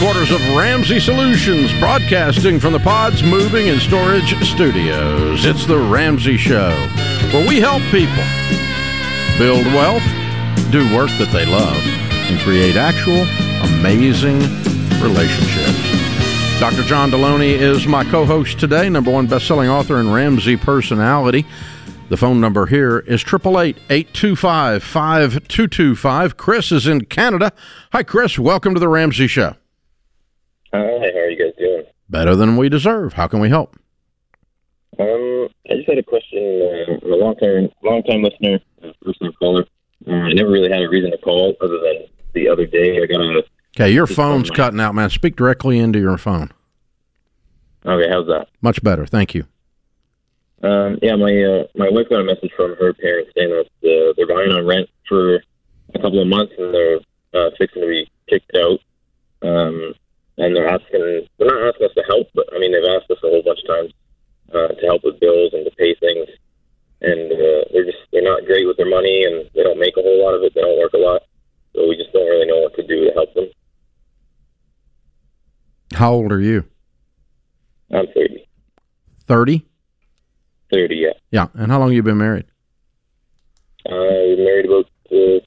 headquarters of Ramsey Solutions, broadcasting from the Pods Moving and Storage Studios. It's the Ramsey Show, where we help people build wealth, do work that they love, and create actual amazing relationships. Dr. John Deloney is my co-host today, number one best-selling author and Ramsey personality. The phone number here is 888-825-5225. Chris is in Canada. Hi, Chris. Welcome to the Ramsey Show. Hi. How are you guys doing? Better than we deserve. How can we help? I just had a question. I'm a long-time listener, first-time caller. I never really had a reason to call other than the other day I got on a... Okay, your phone's cutting out, man. Speak directly into your phone. Okay, how's that? Much better, thank you. My wife got a message from her parents saying that they're buying on rent for a couple of months and they're fixing to be kicked out. And they're not asking us to help, but I mean, they've asked us a whole bunch of times to help with bills and to pay things. And they're not great with their money, and they don't make a whole lot of it. They don't work a lot, so we just don't really know what to do to help them. How old are you? I'm 30. 30? 30, yeah. Yeah, and how long have you been married? We've been married about coming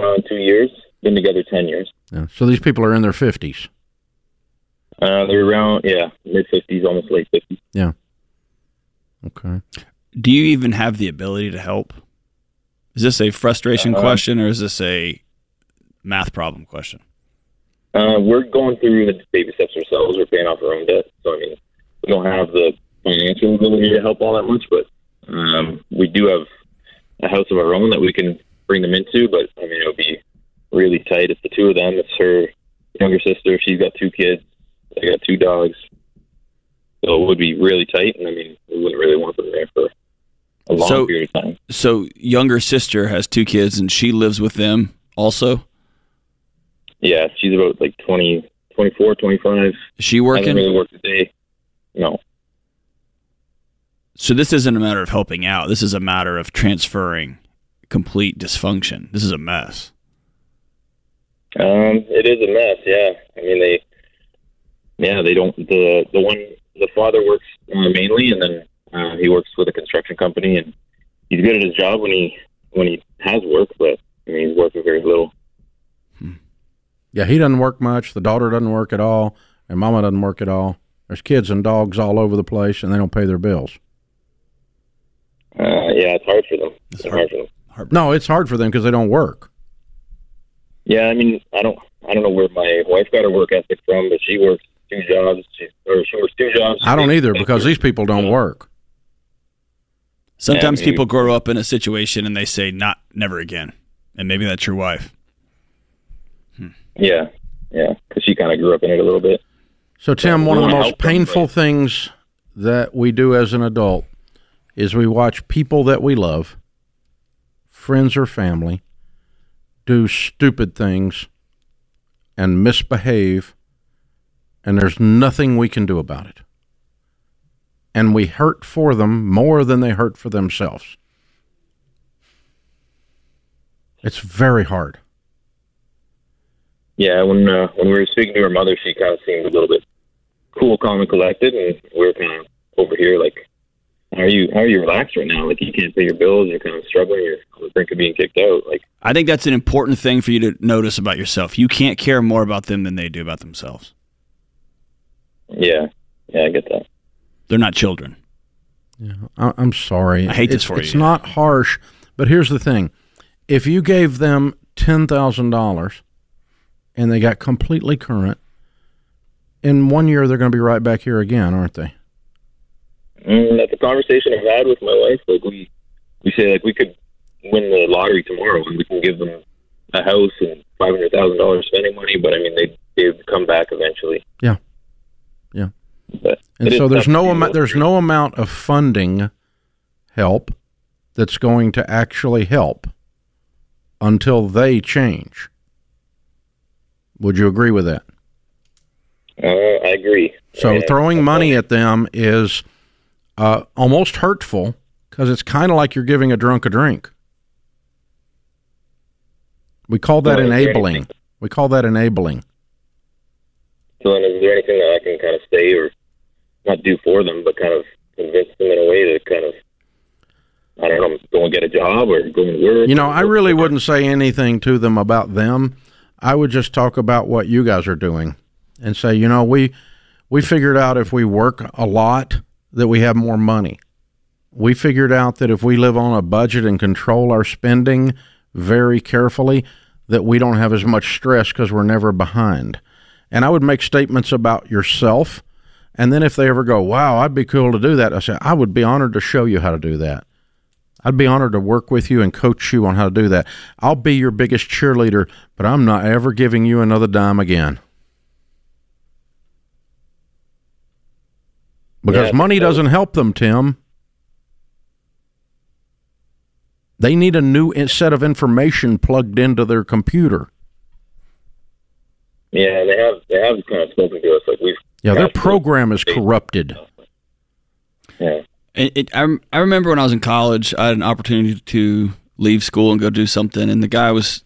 on 2 years. Been together 10 years. Yeah. So these people are in their 50s. They're around, yeah, mid-50s, almost late 50s. Yeah. Okay. Do you even have the ability to help? Is this a frustration question or is this a math problem question? We're going through the baby steps ourselves. We're paying off our own debt. So, I mean, we don't have the financial ability to help all that much, but we do have a house of our own that we can bring them into. But, I mean, it would be really tight. It's the two of them. It's her younger sister. She's got 2 kids. I got 2 dogs. So it would be really tight. And, I mean, we wouldn't really want them there for a long period of time. So younger sister has 2 kids and she lives with them also? Yeah, she's about like 20, 24, 25. Is she working? Hasn't really worked today. No. So this isn't a matter of helping out. This is a matter of transferring complete dysfunction. This is a mess. It is a mess. Yeah, I mean they don't. The father works mainly, and then he works with a construction company, and he's good at his job when he has work, but I mean he's working very little. Yeah, he doesn't work much. The daughter doesn't work at all, and mama doesn't work at all. There's kids and dogs all over the place, and they don't pay their bills. Yeah, it's hard for them. It's hard for them. No, it's hard for them because they don't work. Yeah, I mean, I don't know where my wife got her work ethic from, but she works 2 jobs. She works 2 jobs. I don't either because these people don't work. Sometimes people grow up in a situation and they say, never again. And maybe that's your wife. Yeah, because she kind of grew up in it a little bit. So, Tim, one of the most painful things that we do as an adult is we watch people that we love, friends or family, do stupid things and misbehave, and there's nothing we can do about it. And we hurt for them more than they hurt for themselves. It's very hard. Yeah, when we were speaking to her mother, she kind of seemed a little bit cool, calm, and collected, and we were kind of over here like, how are you relaxed right now? Like, you can't pay your bills, you're kind of struggling, you're on the brink of being kicked out. Like, I think that's an important thing for you to notice about yourself. You can't care more about them than they do about themselves. Yeah, I get that. They're not children. Yeah, I'm sorry. I hate this for you. It's not harsh, but here's the thing. If you gave them $10,000... and they got completely current, in 1 year they're going to be right back here again, aren't they? That's a conversation I've had with my wife. Like, we say, like, we could win the lottery tomorrow and we can give them a house and $500,000 spending money, but I mean they'd come back eventually. Yeah. But and so there's no amount of funding help that's going to actually help until they change. Would you agree with that? I agree. So throwing money at them is almost hurtful because it's kind of like you're giving a drunk a drink. We call that enabling. So is there anything that I can kind of say or not do for them, but kind of convince them in a way to kind of, I don't know, go and get a job or go and work? You know, I really wouldn't say anything to them about them. I would just talk about what you guys are doing and say, you know, we figured out if we work a lot that we have more money. We figured out that if we live on a budget and control our spending very carefully, that we don't have as much stress because we're never behind. And I would make statements about yourself. And then if they ever go, wow, I'd be cool to do that, I say, I would be honored to show you how to do that. I'd be honored to work with you and coach you on how to do that. I'll be your biggest cheerleader, but I'm not ever giving you another dime again. Because money doesn't help them, Tim. They need a new set of information plugged into their computer. Yeah, they have kind of spoken to us like we've. Yeah, their program is corrupted. Yeah, I remember when I was in college, I had an opportunity to leave school and go do something, and the guy was.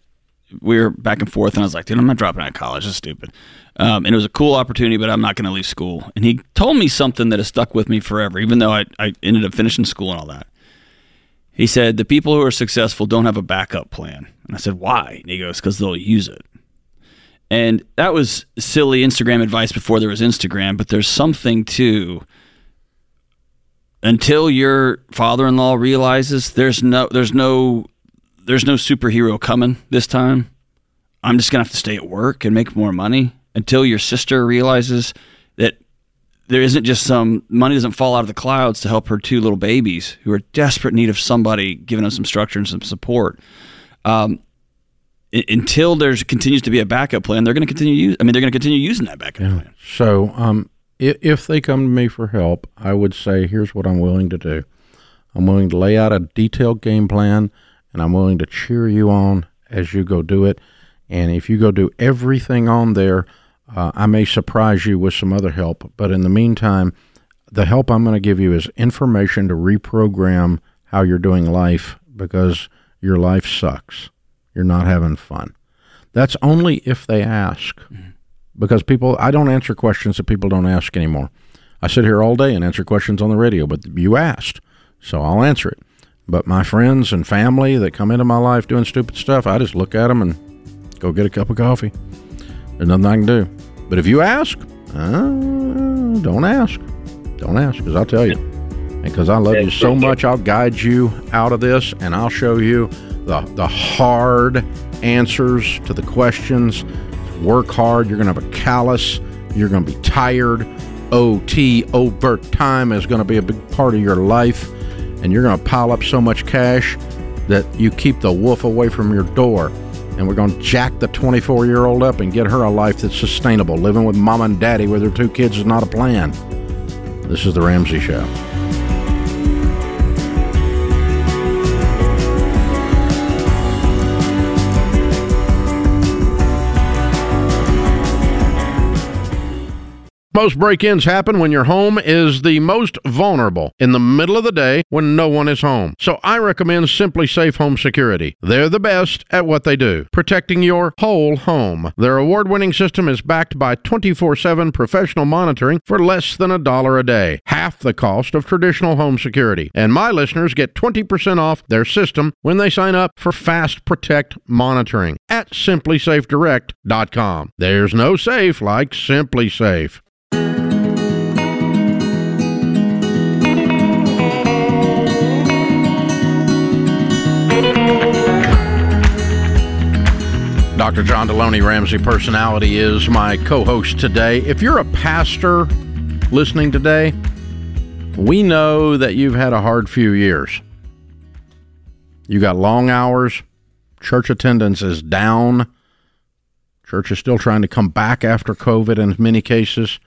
We were back and forth, and I was like, dude, I'm not dropping out of college. That's stupid. And it was a cool opportunity, but I'm not going to leave school. And he told me something that has stuck with me forever, even though I ended up finishing school and all that. He said, the people who are successful don't have a backup plan. And I said, why? And he goes, because they'll use it. And that was silly Instagram advice before there was Instagram, but there's something to, until your father-in-law realizes there's no superhero coming this time, I'm just going to have to stay at work and make more money, until your sister realizes that there isn't just some money doesn't fall out of the clouds to help her two little babies who are desperate in need of somebody giving them some structure and some support. Until there continues to be a backup plan, they're going to continue using that backup plan. So, if they come to me for help, I would say, here's what I'm willing to do. I'm willing to lay out a detailed game plan, and I'm willing to cheer you on as you go do it. And if you go do everything on there, I may surprise you with some other help, but in the meantime, the help I'm going to give you is information to reprogram how you're doing life, because your life sucks. You're not having fun. That's only if they ask, because I don't answer questions that people don't ask anymore. I sit here all day and answer questions on the radio, but you asked, so I'll answer it. But my friends and family that come into my life doing stupid stuff, I just look at them and go get a cup of coffee. There's nothing I can do. But if you ask, don't ask. Don't ask, because I'll tell you. And because I love you so much, I'll guide you out of this, and I'll show you the hard answers to the questions. Work hard. You're going to have a callus. You're going to be tired. OT, overtime, is going to be a big part of your life, and you're going to pile up so much cash that you keep the wolf away from your door. And we're going to jack the 24-year-old up and get her a life that's sustainable. Living with mom and daddy with her two kids is not a plan. This is The Ramsey Show. Most break-ins happen when your home is the most vulnerable, in the middle of the day when no one is home. So I recommend SimpliSafe Home Security. They're the best at what they do, protecting your whole home. Their award-winning system is backed by 24/7 professional monitoring for less than $1 a day, half the cost of traditional home security. And my listeners get 20% off their system when they sign up for Fast Protect monitoring at simplysafedirect.com. There's no safe like SimpliSafe. Dr. John Deloney, Ramsey Personality, is my co-host today. If you're a pastor listening today, we know that you've had a hard few years. You got long hours. Church attendance is down. Church is still trying to come back after COVID in many cases,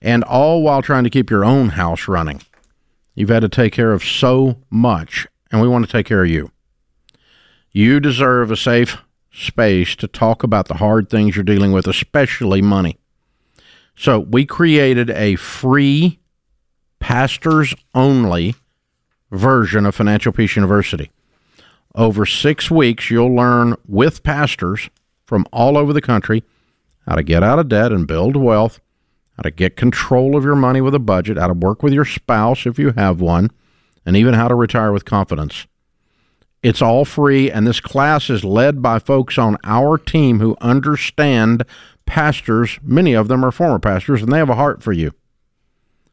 and all while trying to keep your own house running. You've had to take care of so much, and we want to take care of you. You deserve a safe space to talk about the hard things you're dealing with, especially money. So we created a free pastors-only version of Financial Peace University. Over 6 weeks, you'll learn with pastors from all over the country how to get out of debt and build wealth, how to get control of your money with a budget, how to work with your spouse if you have one, and even how to retire with confidence. It's all free, and this class is led by folks on our team who understand pastors. Many of them are former pastors, and they have a heart for you.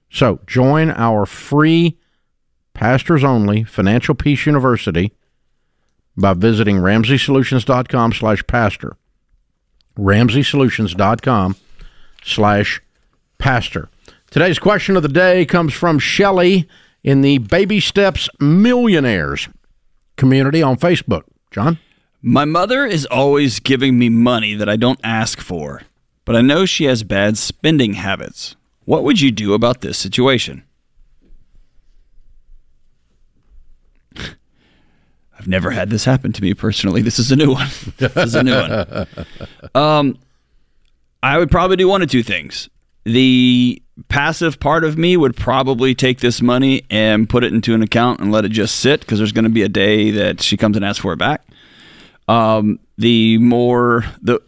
So join our free pastors-only Financial Peace University by visiting RamseySolutions.com/pastor. RamseySolutions.com/pastor. Today's question of the day comes from Shelley in the Baby Steps Millionaires community on Facebook. John? My mother is always giving me money that I don't ask for, but I know she has bad spending habits. What would you do about this situation? I've never had this happen to me personally. This is a new one. I would probably do one of two things. The passive part of me would probably take this money and put it into an account and let it just sit, because there's going to be a day that she comes and asks for it back. The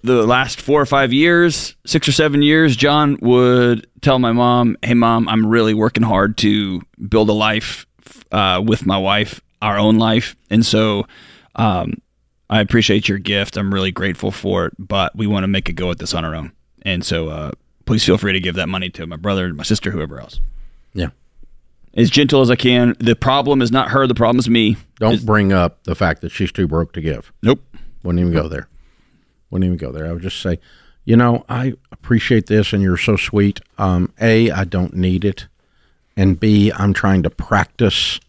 last 4 or 5 years, 6 or 7 years, John would tell my mom, "Hey, Mom, I'm really working hard to build a life with my wife, our own life. And so I appreciate your gift. I'm really grateful for it, but we want to make a go at this on our own. And so please feel free to give that money to my brother, my sister, whoever else." Yeah. As gentle as I can. The problem is not her. The problem is me. Don't bring up the fact that she's too broke to give. Nope. Wouldn't even go there. I would just say, I appreciate this and you're so sweet. A, I don't need it. And B, I'm trying to practice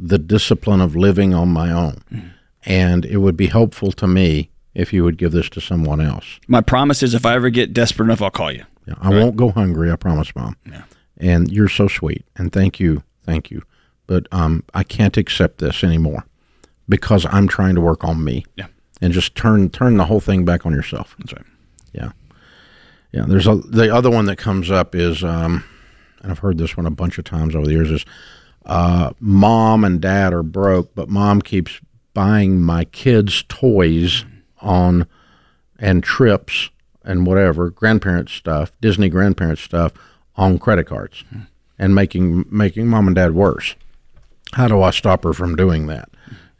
the discipline of living on my own. Mm. And it would be helpful to me if you would give this to someone else. My promise is if I ever get desperate enough, I'll call you. Yeah, I won't go hungry. I promise, Mom. Yeah. And you're so sweet. And thank you. But I can't accept this anymore because I'm trying to work on me. Yeah. And just turn the whole thing back on yourself. That's right. Yeah. Yeah. The other one that comes up is, and I've heard this one a bunch of times over the years, is, Mom and Dad are broke, but Mom keeps buying my kids toys and trips and whatever, grandparents stuff, Disney grandparents stuff on credit cards and making Mom and Dad worse. How do I stop her from doing that?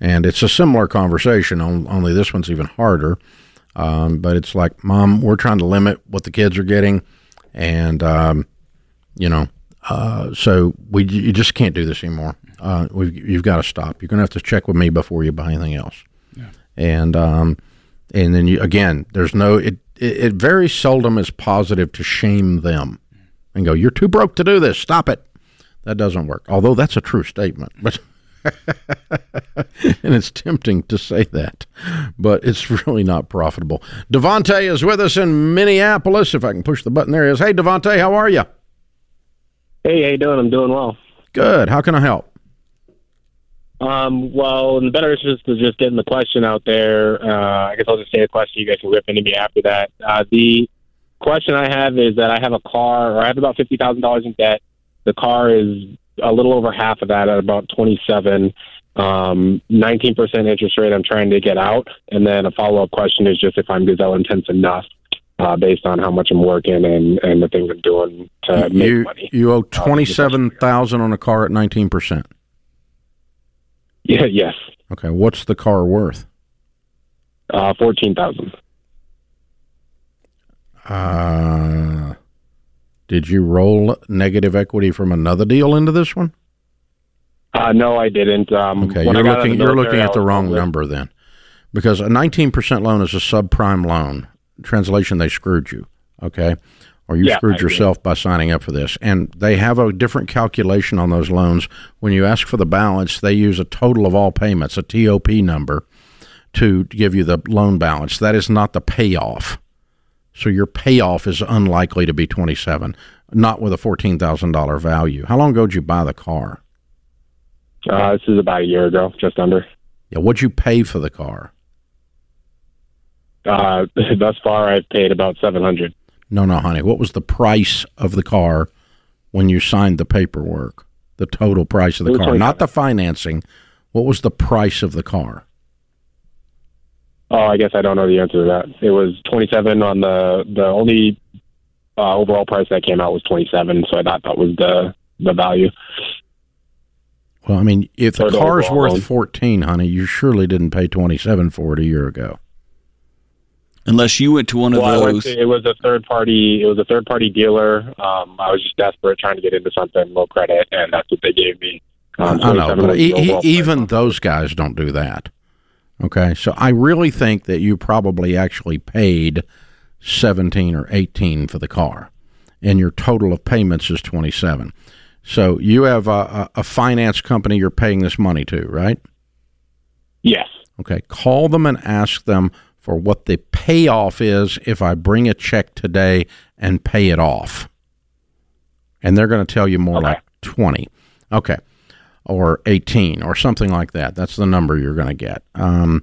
And it's a similar conversation, only this one's even harder. But it's like, Mom, we're trying to limit what the kids are getting, and so you just can't do this anymore. You've got to stop. You're going to have to check with me before you buy anything else. Yeah. And then again, there's it very seldom is positive to shame them and go, "You're too broke to do this. Stop it." That doesn't work. Although that's a true statement, but and it's tempting to say that, but it's really not profitable. Devontae is with us in Minneapolis. If I can push the button, there he is. Hey, Devontae, how are you? Hey, how you doing? I'm doing well. Good. How can I help? Well, the better is just getting the question out there. I guess I'll just say the question. You guys can whip into me after that. The question I have is that I have a car, or I have about $50,000 in debt. The car is a little over half of that, at about 27, 19% interest rate I'm trying to get out. And then a follow-up question is just if I'm gazelle-intense enough. Based on how much I'm working and the things I'm doing to make money. You owe $27,000 on a car at 19%. Yeah. Yes. Okay. What's the car worth? $14,000. Did you roll negative equity from another deal into this one? No, I didn't. Okay, you're looking at the wrong number then, because a 19% loan is a subprime loan. Translation, they screwed you, okay? Or you screwed yourself by signing up for this. And they have a different calculation on those loans. When you ask for the balance, they use a total of all payments, a TOP number, to give you the loan balance. That is not the payoff. So your payoff is unlikely to be 27, not with a $14,000 value. How long ago did you buy the car? This is about a year ago, just under. Yeah, what'd you pay for the car? Thus far, I've paid about $700. No, honey. What was the price of the car when you signed the paperwork? The total price of the car, not the financing. What was the price of the car? Oh, I guess I don't know the answer to that. It was 27 on the only overall price that came out was 27, so I thought that was the value. Well, I mean, if the car's worth 14, honey, you surely didn't pay 27 for it a year ago. Unless you went to one of those. It was a third party dealer. I was just desperate trying to get into something low credit, and that's what they gave me. I know, but even those guys don't do that. Okay, so I really think that you probably actually paid 17 or 18 for the car, and your total of payments is 27. So you have a finance company you're paying this money to, right? Yes. Okay, call them and ask them for what the payoff is if I bring a check today and pay it off. And they're going to tell you more like 20. Okay. Or 18 or something like that. That's the number you're going to get. And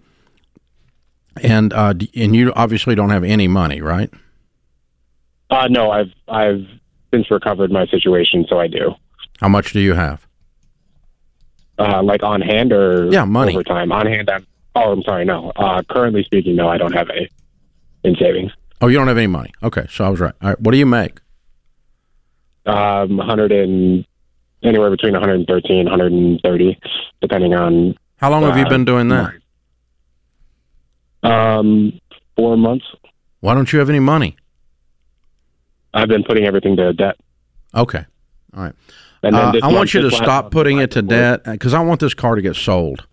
you obviously don't have any money, right? No, I've since recovered my situation, so I do. How much do you have? Like on hand or money over time? On hand, I'm sorry, no. Currently speaking, no, I don't have any in savings. Oh, you don't have any money. Okay, so I was right. All right, what do you make? Anywhere between 113 and 130, depending on... How long have you been doing that? 4 months. Why don't you have any money? I've been putting everything to debt. Okay. All right. And then I want you to stop putting it to debt, because I want this car to get sold.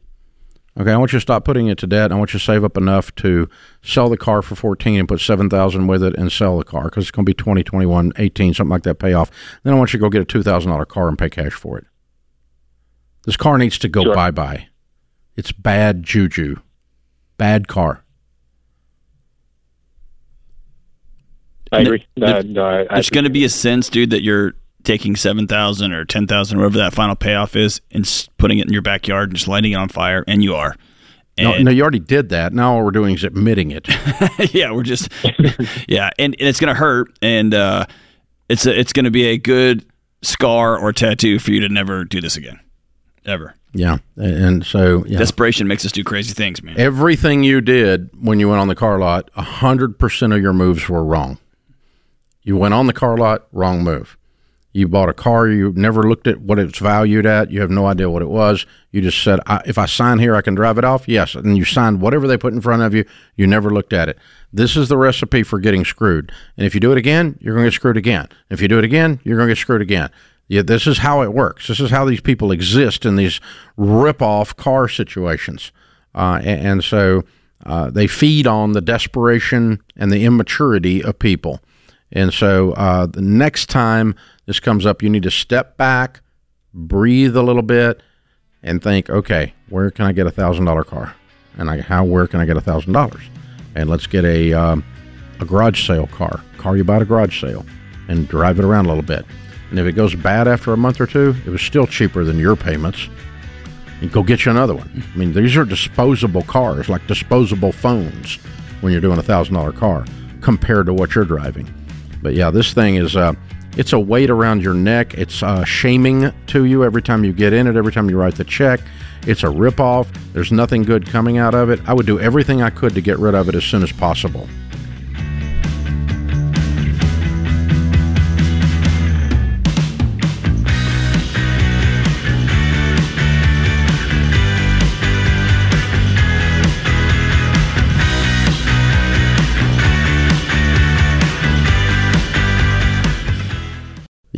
Okay, I want you to stop putting it to debt. I want you to save up enough to sell the car for 14 and put $7,000 with it and sell the car, because it's going to be 20, 21, 18, something like that payoff. Then I want you to go get a $2,000 car and pay cash for it. This car needs to go bye-bye. It's bad juju. Bad car. I agree. It's going to be a sense, dude, that you're taking $7,000 or $10,000, whatever that final payoff is, and putting it in your backyard and just lighting it on fire, and you are. And no, you already did that. Now all we're doing is admitting it. And it's going to hurt, and it's going to be a good scar or tattoo for you to never do this again, ever. Yeah, and so... Yeah. Desperation makes us do crazy things, man. Everything you did when you went on the car lot, 100% of your moves were wrong. You went on the car lot, wrong move. You bought a car. You never looked at what it's valued at. You have no idea what it was. You just said, if I sign here, I can drive it off. Yes. And you signed whatever they put in front of you. You never looked at it. This is the recipe for getting screwed. And if you do it again, you're going to get screwed again. If you do it again, you're going to get screwed again. Yeah, this is how it works. This is how these people exist in these rip-off car situations. And so they feed on the desperation and the immaturity of people. And so the next time this comes up, you need to step back, breathe a little bit, and think, okay, where can I get a $1,000 car? And where can I get $1,000? And let's get a garage sale car you buy at a garage sale, and drive it around a little bit. And if it goes bad after a month or two, it was still cheaper than your payments. And go get you another one. I mean, these are disposable cars, like disposable phones, when you're doing a $1,000 car compared to what you're driving. But yeah, this thing is, it's a weight around your neck. It's shaming to you every time you get in it, every time you write the check. It's a ripoff. There's nothing good coming out of it. I would do everything I could to get rid of it as soon as possible.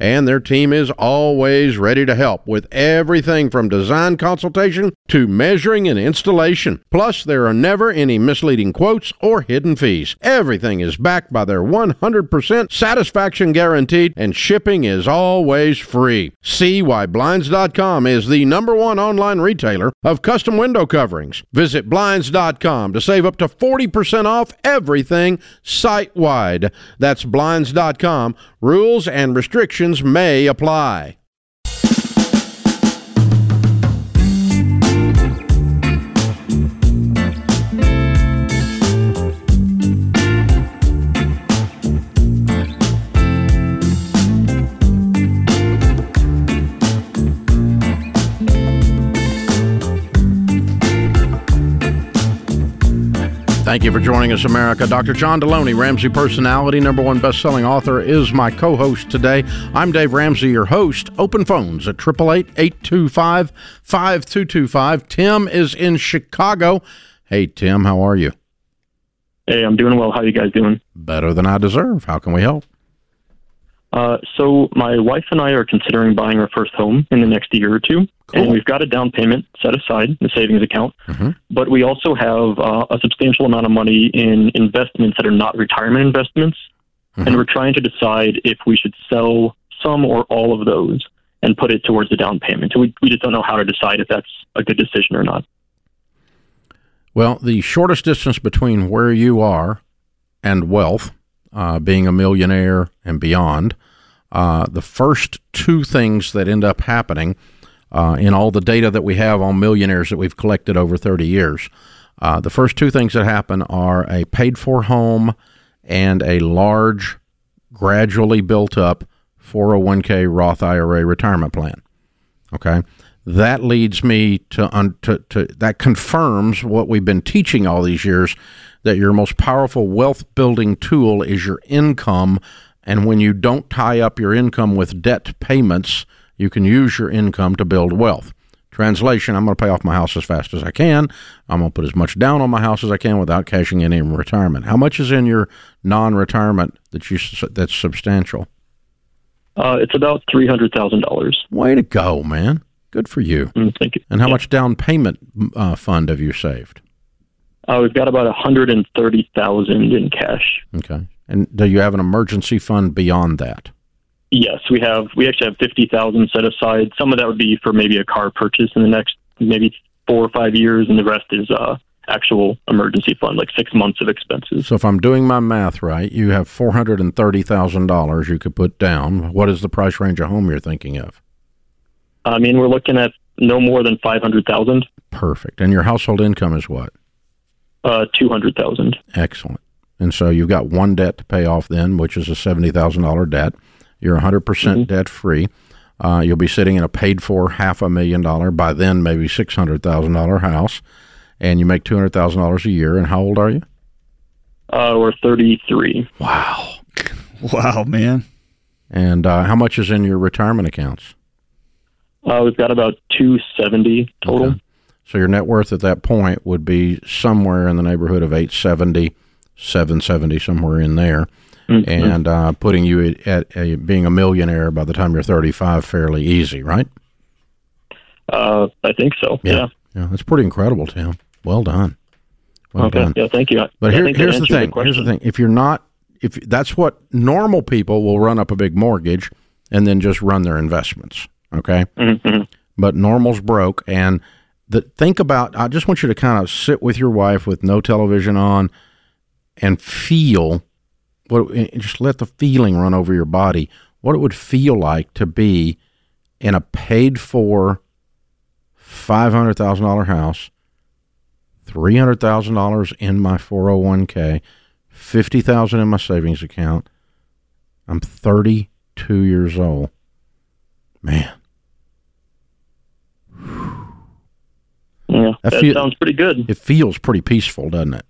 and their team is always ready to help with everything from design consultation to measuring and installation. Plus, there are never any misleading quotes or hidden fees. Everything is backed by their 100% satisfaction guaranteed, and shipping is always free. See why Blinds.com is the #1 online retailer of custom window coverings. Visit Blinds.com to save up to 40% off everything site-wide. That's Blinds.com. Rules and restrictions may apply. Thank you for joining us, America. Dr. John Deloney, Ramsey personality, #1 best-selling author, is my co-host today. I'm Dave Ramsey, your host. Open phones at 888-825-5225. Tim is in Chicago. Hey, Tim, how are you? Hey, I'm doing well. How are you guys doing? Better than I deserve. How can we help? So my wife and I are considering buying our first home in the next year or two. Cool. And we've got a down payment set aside in the savings account, but we also have a substantial amount of money in investments that are not retirement investments, and we're trying to decide if we should sell some or all of those and put it towards the down payment. So we just don't know how to decide if that's a good decision or not. Well, the shortest distance between where you are and wealth, being a millionaire and beyond, the first two things that end up happening in all the data that we have on millionaires that we've collected over 30 years, the first two things that happen are a paid-for home and a large, gradually built-up 401k Roth IRA retirement plan. Okay, that leads me to that confirms what we've been teaching all these years, that your most powerful wealth-building tool is your income, and when you don't tie up your income with debt payments, you can use your income to build wealth. Translation, I'm going to pay off my house as fast as I can. I'm going to put as much down on my house as I can without cashing in any retirement. How much is in your non-retirement that's substantial? It's about $300,000. Way to go, man. Good for you. Thank you. And how much down payment fund have you saved? We've got about $130,000 in cash. Okay. And do you have an emergency fund beyond that? Yes, we have. We actually have $50,000 set aside. Some of that would be for maybe a car purchase in the next maybe 4 or 5 years, and the rest is actual emergency fund, like 6 months of expenses. So if I'm doing my math right, you have $430,000 you could put down. What is the price range of home you're thinking of? I mean, we're looking at no more than $500,000. Perfect. And your household income is what? $200,000. Excellent. And so you've got one debt to pay off then, which is a $70,000 debt. You're 100% debt-free. You'll be sitting in a paid-for $500,000, by then maybe $600,000 house, and you make $200,000 a year. And how old are you? We're 33. Wow. Wow, man. And how much is in your retirement accounts? We've got about $270,000 total. Okay. So your net worth at that point would be somewhere in the neighborhood of $870,000, $770,000, somewhere in there, and putting you at being a millionaire by the time you're 35 fairly easy, right? I think so, yeah. Yeah, that's pretty incredible, Tim. Well done. Well done. Yeah, thank you. But here's the thing. Here's the thing. If that's what normal people will run up a big mortgage and then just run their investments, okay? But normal's broke, and think about, I just want you to kind of sit with your wife with no television on and feel, just let the feeling run over your body, what it would feel like to be in a paid-for $500,000 house, $300,000 in my 401k, $50,000 in my savings account. I'm 32 years old. Man. Yeah, that sounds pretty good. It feels pretty peaceful, doesn't it?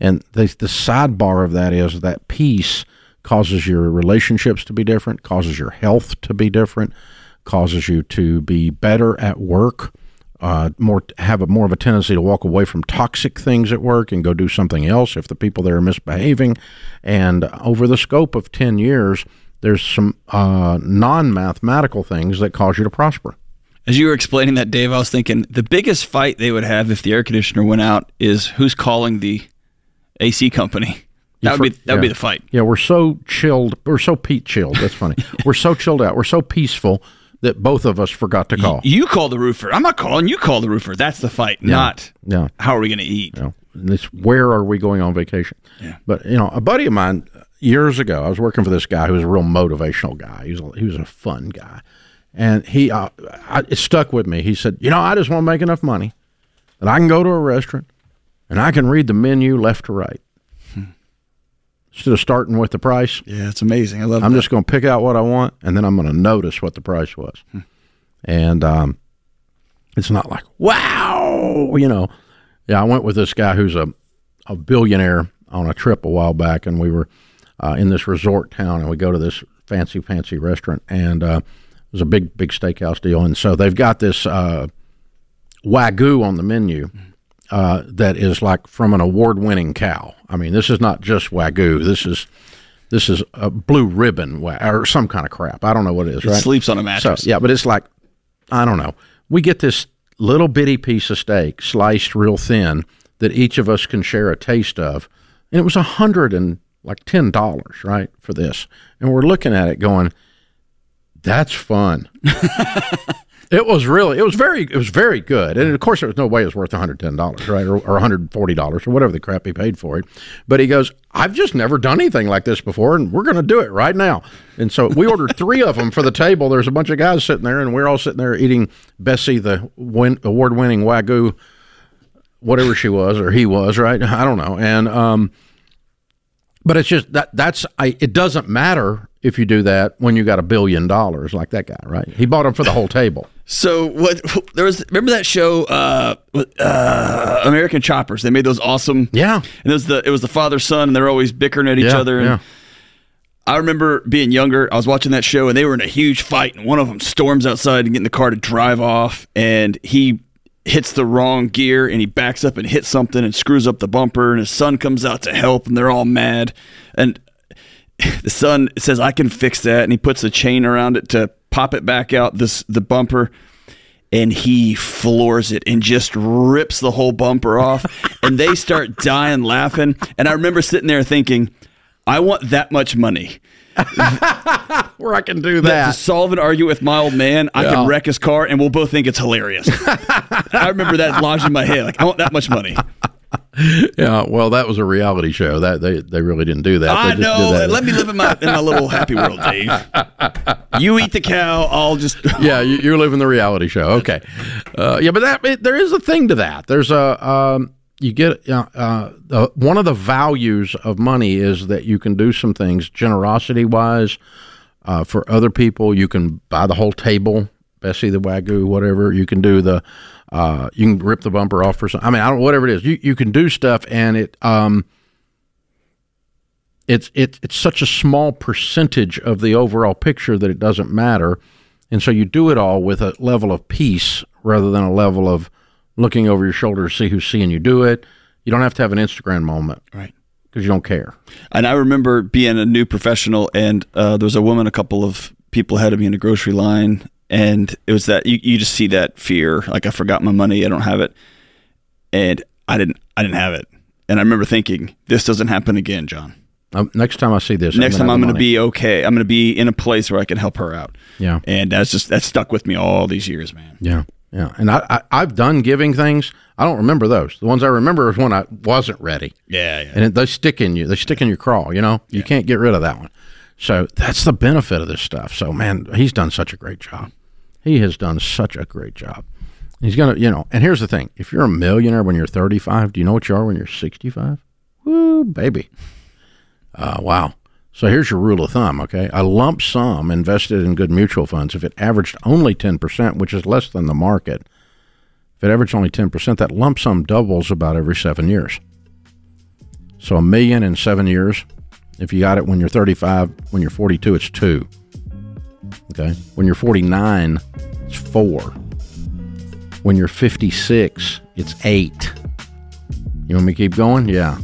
And the sidebar of that is that peace causes your relationships to be different, causes your health to be different, causes you to be better at work, more of a tendency to walk away from toxic things at work and go do something else if the people there are misbehaving. And over the scope of 10 years, there's some non-mathematical things that cause you to prosper. As you were explaining that, Dave, I was thinking the biggest fight they would have if the air conditioner went out is who's calling the AC company. That would be the fight. Yeah, we're so chilled. We're so Pete chilled. That's funny. We're so chilled out. We're so peaceful that both of us forgot to call. You call the roofer. I'm not calling. You call the roofer. That's the fight, not how are we going to eat. Yeah. It's where are we going on vacation. Yeah. But, you know, a buddy of mine years ago, I was working for this guy who was a real motivational guy. He was a fun guy. And it stuck with me. He said, you know, I just want to make enough money that I can go to a restaurant and I can read the menu left to right. Instead of starting with the price. Yeah, it's amazing. I love it. I'm just going to pick out what I want, and then I'm going to notice what the price was. And it's not like, wow, you know. Yeah, I went with this guy who's a billionaire on a trip a while back, and we were in this resort town, and we go to this fancy, fancy restaurant, and it was a big, big steakhouse deal. And so they've got this Wagyu on the menu. That is like from an award-winning cow. I mean, this is not just Wagyu. This is a blue ribbon or some kind of crap. I don't know what it is, right? It sleeps on a mattress. So, yeah, but it's like, I don't know. We get this little bitty piece of steak sliced real thin that each of us can share a taste of. And it was $110, right, for this. And we're looking at it going, that's fun. It was very good. And of course, there was no way it was worth $110, right? Or $140 or whatever the crap he paid for it. But he goes, I've just never done anything like this before, and we're going to do it right now. And so we ordered three of them for the table. There's a bunch of guys sitting there, and we're all sitting there eating Bessie, the award-winning Wagyu, whatever she was, or he was, right? I don't know. And, but it's just it doesn't matter if you do that when you got $1 billion like that guy, right? He bought them for the whole table. So remember that show, American Choppers? They made those awesome. Yeah. And it was the father son, and they're always bickering at each other. And I remember being younger, I was watching that show, and they were in a huge fight, and one of them storms outside and get in the car to drive off, and he hits the wrong gear, and he backs up and hits something and screws up the bumper, and his son comes out to help, and they're all mad. And the son says, I can fix that, and he puts a chain around it to pop it back out, the bumper, and he floors it and just rips the whole bumper off, and they start dying laughing. And I remember sitting there thinking, I want that much money. Where I can do that. To solve an argument with my old man, I can wreck his car, and we'll both think it's hilarious. I remember that lodged in my head. Like, I want that much money. Yeah, well, that was a reality show. That they really didn't do that. I know. Let me live in my little happy world, Dave. You eat the cow. I'll just. Yeah, you're living the reality show. Okay. But there is a thing to that. There's a. You get one of the values of money is that you can do some things generosity-wise for other people. You can buy the whole table, Bessie the Wagyu, whatever. You can do you can rip the bumper off for something. I mean, I don't whatever it is. You can do stuff, and it's such a small percentage of the overall picture that it doesn't matter, and so you do it all with a level of peace rather than a level of looking over your shoulder to see who's seeing you do it. You don't have to have an Instagram moment, right? Because you don't care. And I remember being a new professional, and there was a woman, a couple of people ahead of me in a grocery line, and it was that you just see that fear, like I forgot my money, I don't have it, and I didn't have it, and I remember thinking, this doesn't happen again, John. Next time I see this, next time I'm going to be okay. I'm going to be in a place where I can help her out. Yeah, and that's stuck with me all these years, man. Yeah. Yeah, and I've done giving things. I don't remember those. The ones I remember is when I wasn't ready. Yeah. And they stick in you. They stick in your craw, you know? You can't get rid of that one. So that's the benefit of this stuff. So, man, he's done such a great job. He has done such a great job. He's going to, you know, and here's the thing. If you're a millionaire when you're 35, do you know what you are when you're 65? Woo, baby. Wow. So here's your rule of thumb, okay? A lump sum invested in good mutual funds, if it averaged only 10%, which is less than the market, if it averaged only 10%, that lump sum doubles about every 7 years. So $1 million in 7 years. If you got it when you're 35, when you're 42, it's 2. Okay? When you're 49, it's 4. When you're 56, it's 8. You want me to keep going? Yeah.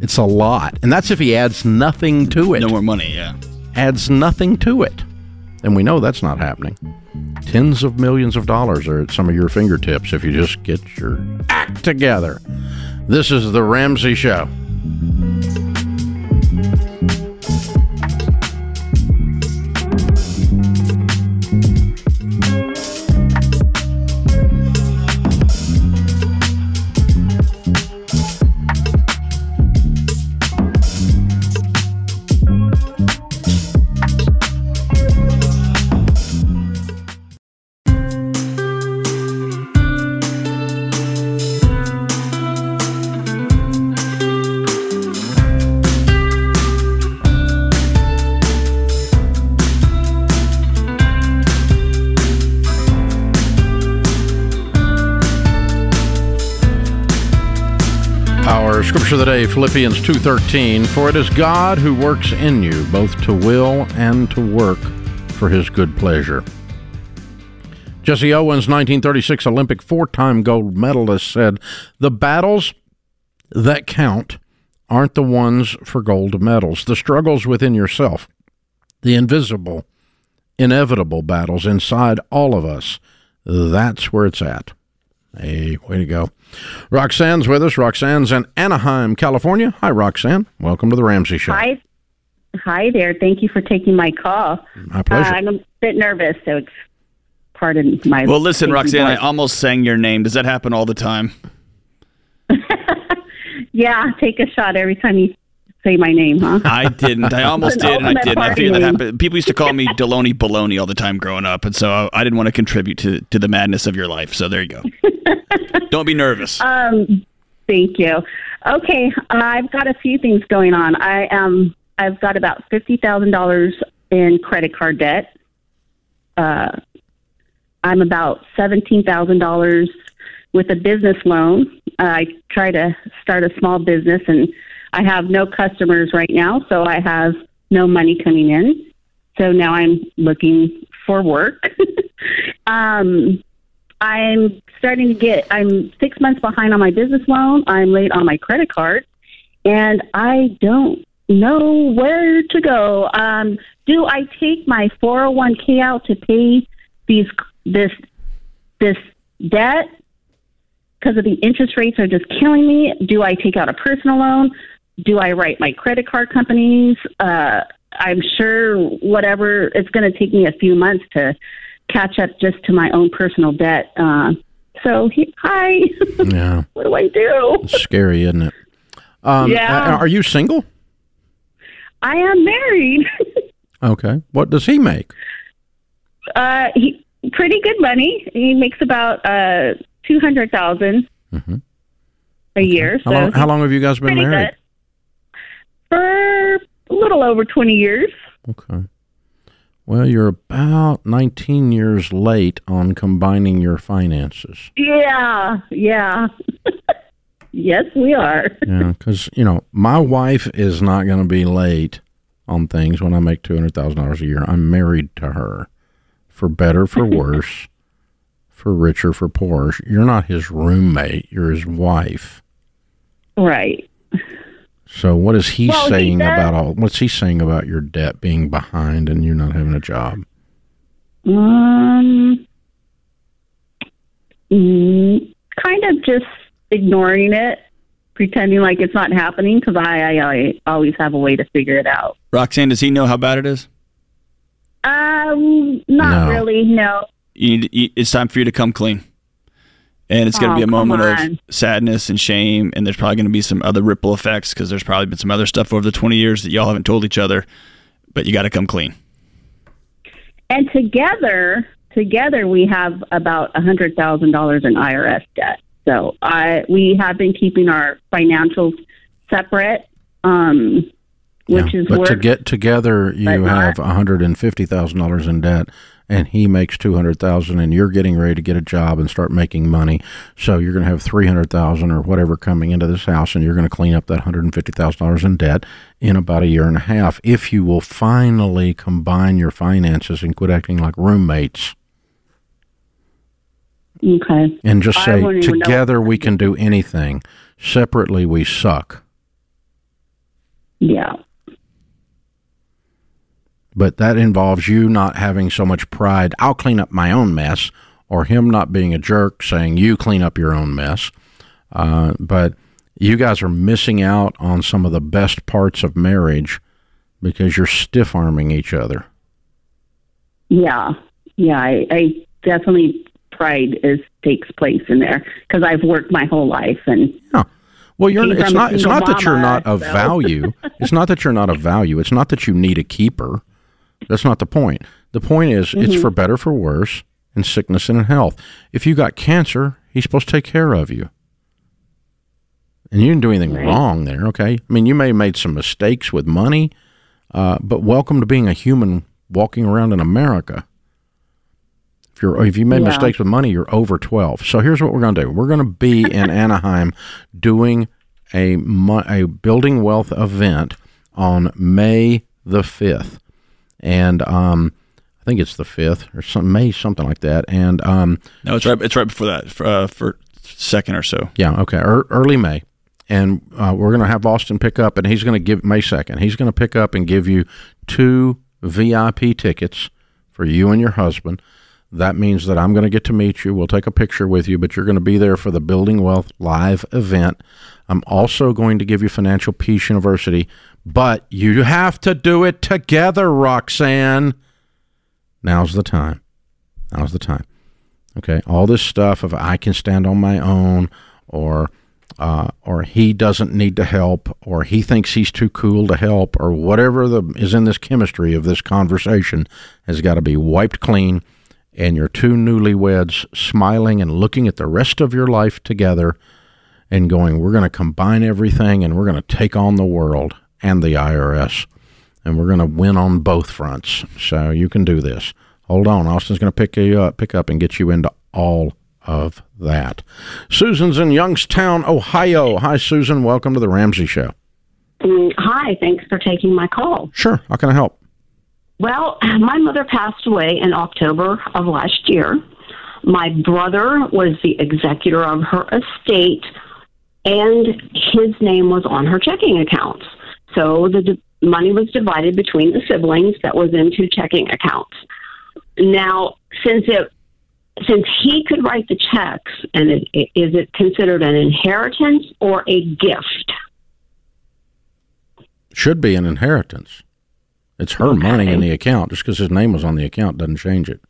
It's a lot. And that's if he adds nothing to it. No more money, yeah. adds nothing to it. And we know that's not happening. Tens of millions of dollars are at some of your fingertips if you just get your act together. This is The Ramsey Show. Scripture of the day, Philippians 2:13, for it is God who works in you both to will and to work for his good pleasure. Jesse Owens, 1936 Olympic four-time gold medalist, said, the battles that count aren't the ones for gold medals. The struggles within yourself, the invisible, inevitable battles inside all of us, that's where it's at. Hey, way to go. Roxanne's with us. Roxanne's in Anaheim, California. Hi, Roxanne. Welcome to The Ramsey Show. Hi there. Thank you for taking my call. My pleasure. I'm a bit nervous, so pardon my... Well, listen, Roxanne, I almost sang your name. Does that happen all the time? Yeah, take a shot every time you say my name, huh? I didn't. I almost did, and I didn't. I figured that happened. People used to call me Deloney Baloney all the time growing up, and so I didn't want to contribute to the madness of your life, so there you go. Don't be nervous. Thank you. Okay, I've got a few things going on. I've got about $50,000 in credit card debt. I'm about $17,000 with a business loan. I try to start a small business, and I have no customers right now, so I have no money coming in. So now I'm looking for work. I'm 6 months behind on my business loan. I'm late on my credit card, and I don't know where to go. Do I take my 401k out to pay this debt? Because of the interest rates are just killing me. Do I take out a personal loan? Do I write my credit card companies? I'm sure whatever, it's going to take me a few months to catch up just to my own personal debt. Hi. Yeah. What do I do? It's scary, isn't it? Yeah. Are you single? I am married. Okay. What does he make? Pretty good money. He makes about $200,000 a year. So how long have you guys been married? Good. For a little over 20 years. Okay. Well, you're about 19 years late on combining your finances. Yeah. Yes, we are. Yeah, because, my wife is not going to be late on things when I make $200,000 a year. I'm married to her, for better, for worse, for richer, for poorer. You're not his roommate. You're his wife. Right. So what is he saying about what's he saying about your debt being behind and you not having a job? Kind of just ignoring it, pretending like it's not happening because I always have a way to figure it out. Roxanne, does he know how bad it is? Not really. No. It's time for you to come clean. And it's going to be a moment of sadness and shame, and there's probably going to be some other ripple effects because there's probably been some other stuff over the 20 years that y'all haven't told each other, but you got to come clean. And together we have about $100,000 in IRS debt. So we have been keeping our financials separate, which is worth. But to get together, you have $150,000 in debt. And he makes $200,000, and you're getting ready to get a job and start making money. So you're going to have $300,000 or whatever coming into this house, and you're going to clean up that $150,000 in debt in about a year and a half. If you will finally combine your finances and quit acting like roommates, okay, and just say together we can do anything, separately we suck. Yeah. but that involves you not having so much pride, I'll clean up my own mess, or him not being a jerk saying, you clean up your own mess. But you guys are missing out on some of the best parts of marriage because you're stiff-arming each other. Yeah, I definitely, pride takes place in there because I've worked my whole life. And yeah. Well, it's not that you're not of value. It's not that you're not of value. It's not that you need a keeper. That's not the point. The point is it's for better, for worse, in sickness and in health. If you got cancer, he's supposed to take care of you. And you didn't do anything wrong there, okay? I mean, you may have made some mistakes with money, but welcome to being a human walking around in America. If you made mistakes with money, you're over 12. So here's what we're going to do. We're going to be in Anaheim doing a Building Wealth event on May the 5th. And I think it's the 5th or something like that. And no, it's right before that, for second or so. Yeah, okay, early May. And we're going to have Austin pick up, and he's going to give May 2nd. He's going to pick up and give you 2 VIP tickets for you and your husband. That means that I'm going to get to meet you. We'll take a picture with you, but you're going to be there for the Building Wealth live event. I'm also going to give you Financial Peace University, but you have to do it together, Roxanne. Now's the time. Okay, all this stuff of I can stand on my own, or he doesn't need to help, or he thinks he's too cool to help, or whatever is in this chemistry of this conversation has got to be wiped clean. And your 2 newlyweds smiling and looking at the rest of your life together and going, we're going to combine everything and we're going to take on the world and the IRS, and we're going to win on both fronts. So you can do this. Hold on. Austin's going to pick up and get you into all of that. Susan's in Youngstown, Ohio. Hi, Susan. Welcome to the Ramsey Show. Hi. Thanks for taking my call. Sure. How can I help? Well, my mother passed away in October of last year. My brother was the executor of her estate, and his name was on her checking accounts. So the money was divided between the siblings that was in 2 checking accounts. Now, since he could write the checks, and is it considered an inheritance or a gift? Should be an inheritance. It's her money in the account. Just because his name was on the account doesn't change it.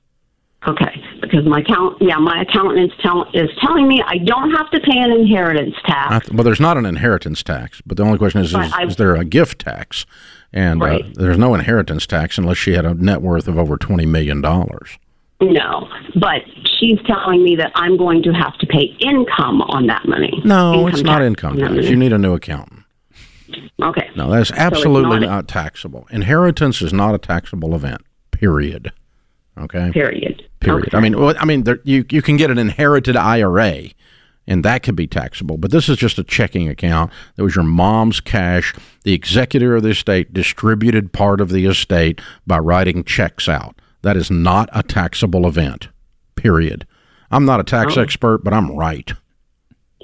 Okay, because my accountant is telling me I don't have to pay an inheritance tax. Well, there's not an inheritance tax, but the only question is there a gift tax? And there's no inheritance tax unless she had a net worth of over $20 million. No, but she's telling me that I'm going to have to pay income on that money. No, it's not income tax. You need a new accountant. Okay. No, that's absolutely not taxable. Inheritance is not a taxable event. Period. Okay. Period. Okay. I mean, there, you can get an inherited IRA, and that could be taxable. But this is just a checking account. That was your mom's cash. The executor of the estate distributed part of the estate by writing checks out. That is not a taxable event. Period. I'm not a tax expert, but I'm right.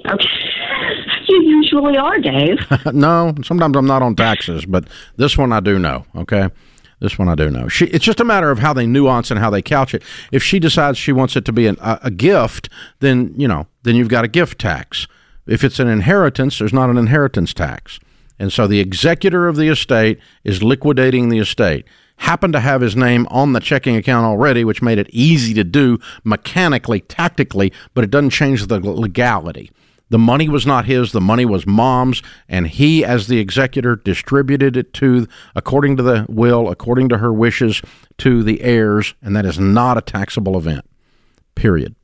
Okay. Usually are, Dave. No, sometimes I'm not on taxes, but this one I do know, okay? This one I do know. It's just a matter of how they nuance and how they couch it. If she decides she wants it to be a gift, then, then you've got a gift tax. If it's an inheritance, there's not an inheritance tax. And so the executor of the estate is liquidating the estate. Happened to have his name on the checking account already, which made it easy to do mechanically, tactically, but it doesn't change the legality. The money was not his. The money was mom's, and he, as the executor, distributed it according to the will, according to her wishes, to the heirs, and that is not a taxable event, period.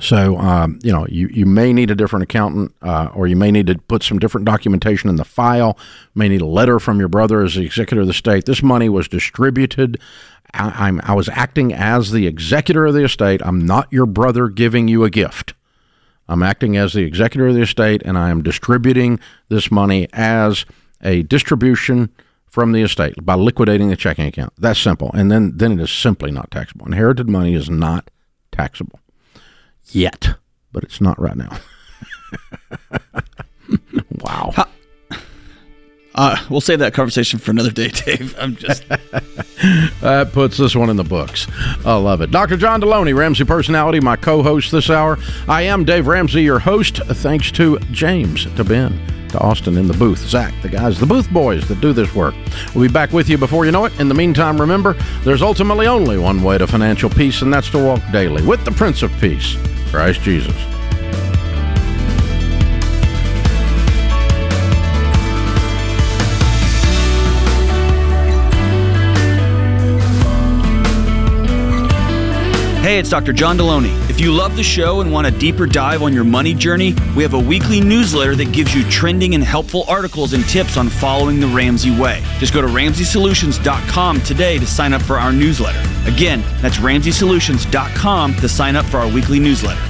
So, you may need a different accountant, or you may need to put some different documentation in the file. You may need a letter from your brother as the executor of the estate. This money was distributed. I was acting as the executor of the estate. I'm not your brother giving you a gift. I'm acting as the executor of the estate, and I am distributing this money as a distribution from the estate by liquidating the checking account. That's simple. And then it is simply not taxable. Inherited money is not taxable yet, but it's not right now. Wow. We'll save that conversation for another day, Dave. I'm just that puts this one in the books. I love it. Dr. John Deloney, Ramsey Personality, my co-host this hour. I am Dave Ramsey, your host. Thanks to James, to Ben, to Austin in the booth, Zach, the guys, the booth boys that do this work. We'll be back with you before you know it. In the meantime, remember, there's ultimately only one way to financial peace, and that's to walk daily with the Prince of Peace, Christ Jesus. Hey, it's Dr. John Deloney. If you love the show and want a deeper dive on your money journey, we have a weekly newsletter that gives you trending and helpful articles and tips on following the Ramsey way. Just go to RamseySolutions.com today to sign up for our newsletter. Again, that's RamseySolutions.com to sign up for our weekly newsletter.